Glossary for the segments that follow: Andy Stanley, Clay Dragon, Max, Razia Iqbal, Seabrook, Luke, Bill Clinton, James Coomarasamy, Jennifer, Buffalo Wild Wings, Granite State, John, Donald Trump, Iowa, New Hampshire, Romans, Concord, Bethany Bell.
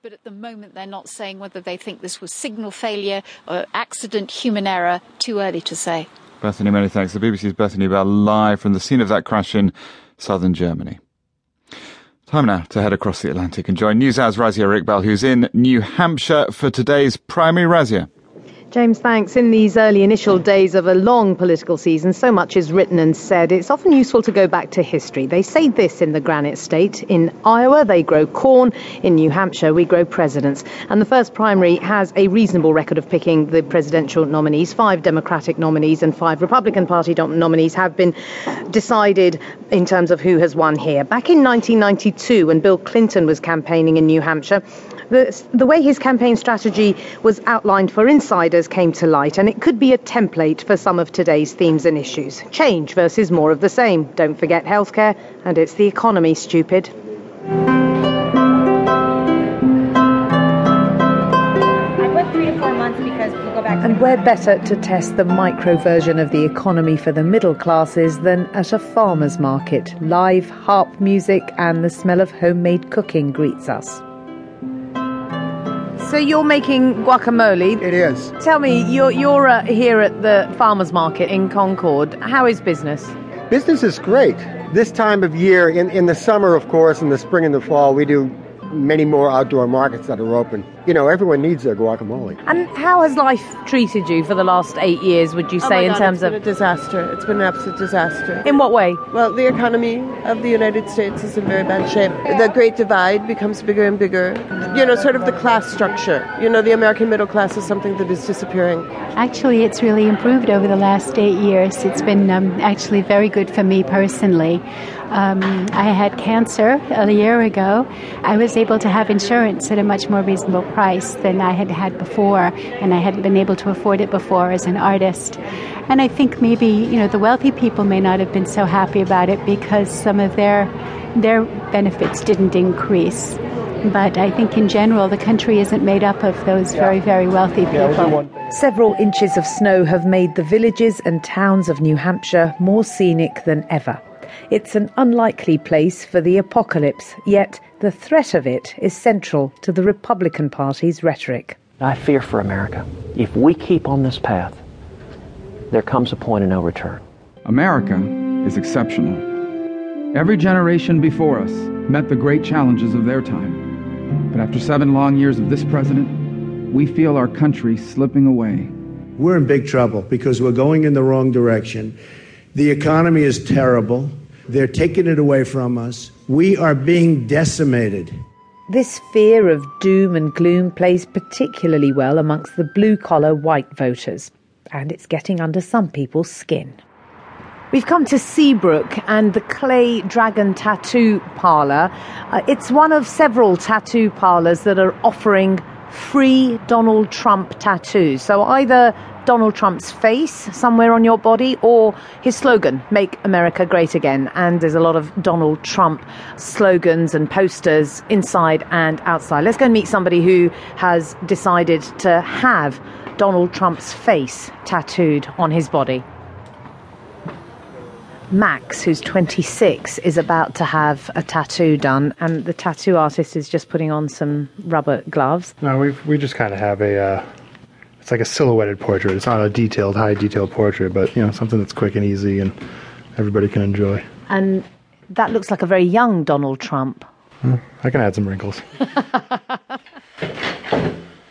But at the moment, they're not saying whether they think this was signal failure or accident, human error. Too early to say. Bethany, many thanks. The BBC's Bethany Bell live from the scene of that crash in southern Germany. Time now to head across the Atlantic and join NewsHour's Razia Iqbal, who's in New Hampshire for today's primary. Razia. James, thanks. In these early initial days of a long political season, so much is written and said. It's often useful to go back to history. They say this in the Granite State. In Iowa, they grow corn. In New Hampshire, we grow presidents. And the first primary has a reasonable record of picking the presidential nominees. 5 Democratic nominees and 5 Republican Party nominees have been decided in terms of who has won here. Back in 1992, when Bill Clinton was campaigning in New Hampshire, the way his campaign strategy was outlined for insiders came to light, and it could be a template for some of today's themes and issues. Change versus more of the same. Don't forget healthcare, and it's the economy, stupid. And we're better to test the micro version of the economy for the middle classes than at a farmer's market. Live harp music and the smell of homemade cooking greets us. So you're making guacamole. It is. Tell me, you're here at the farmers market in Concord. How is business? Business is great. This time of year, in the summer, of course, in the spring and the fall, we do many more outdoor markets that are open. You know, everyone needs their guacamole. And how has life treated you for the last 8 years, would you say, in terms of... it's been a disaster. It's been an absolute disaster. In what way? Well, the economy of the United States is in very bad shape. The Great Divide becomes bigger and bigger. You know, sort of the class structure. You know, the American middle class is something that is disappearing. Actually, it's really improved over the last 8 years. It's been actually very good for me personally. I had cancer a year ago. I was able to have insurance at a much more reasonable price than I had before, and I hadn't been able to afford it before as an artist. And I think maybe, you know, the wealthy people may not have been so happy about it because some of their benefits didn't increase. But I think in general, the country isn't made up of those very, very wealthy people. Several inches of snow have made the villages and towns of New Hampshire more scenic than ever. It's an unlikely place for the apocalypse, yet the threat of it is central to the Republican Party's rhetoric. I fear for America. If we keep on this path, there comes a point of no return. America is exceptional. Every generation before us met the great challenges of their time. But after 7 long years of this president, we feel our country slipping away. We're in big trouble because we're going in the wrong direction. The economy is terrible. They're taking it away from us. We are being decimated. This fear of doom and gloom plays particularly well amongst the blue-collar white voters, and it's getting under some people's skin. We've come to Seabrook and the Clay Dragon tattoo parlour. It's one of several tattoo parlours that are offering free Donald Trump tattoos. So either Donald Trump's face somewhere on your body or his slogan, Make America Great Again. And there's a lot of Donald Trump slogans and posters inside and outside. Let's go and meet somebody who has decided to have Donald Trump's face tattooed on his body. Max, who's 26, is about to have a tattoo done, and the tattoo artist is just putting on some rubber gloves. No, we just kind of have a, it's like a silhouetted portrait. It's not a detailed, high-detailed portrait, but, you know, something that's quick and easy and everybody can enjoy. And that looks like a very young Donald Trump. I can add some wrinkles.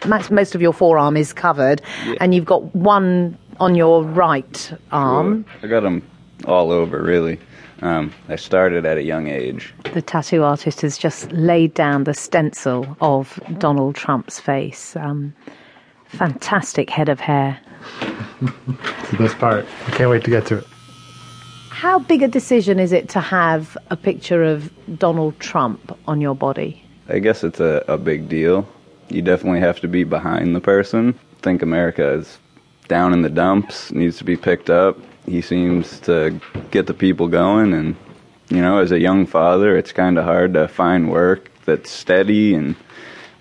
Max, most of your forearm is covered, yeah. And you've got one on your right arm. Sure. I got them all over, really. I started at a young age. The tattoo artist has just laid down the stencil of Donald Trump's face. Fantastic head of hair. It's the best part. I can't wait to get to it. How big a decision is it to have a picture of Donald Trump on your body? I guess it's a big deal. You definitely have to be behind the person. I think America is down in the dumps, needs to be picked up. He seems to get the people going, and, you know, as a young father, it's kind of hard to find work that's steady and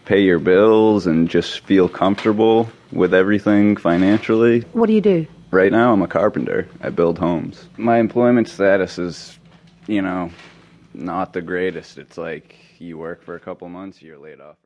pay your bills and just feel comfortable with everything financially. What do you do? Right now, I'm a carpenter. I build homes. My employment status is, you know, not the greatest. It's like you work for a couple months, you're laid off.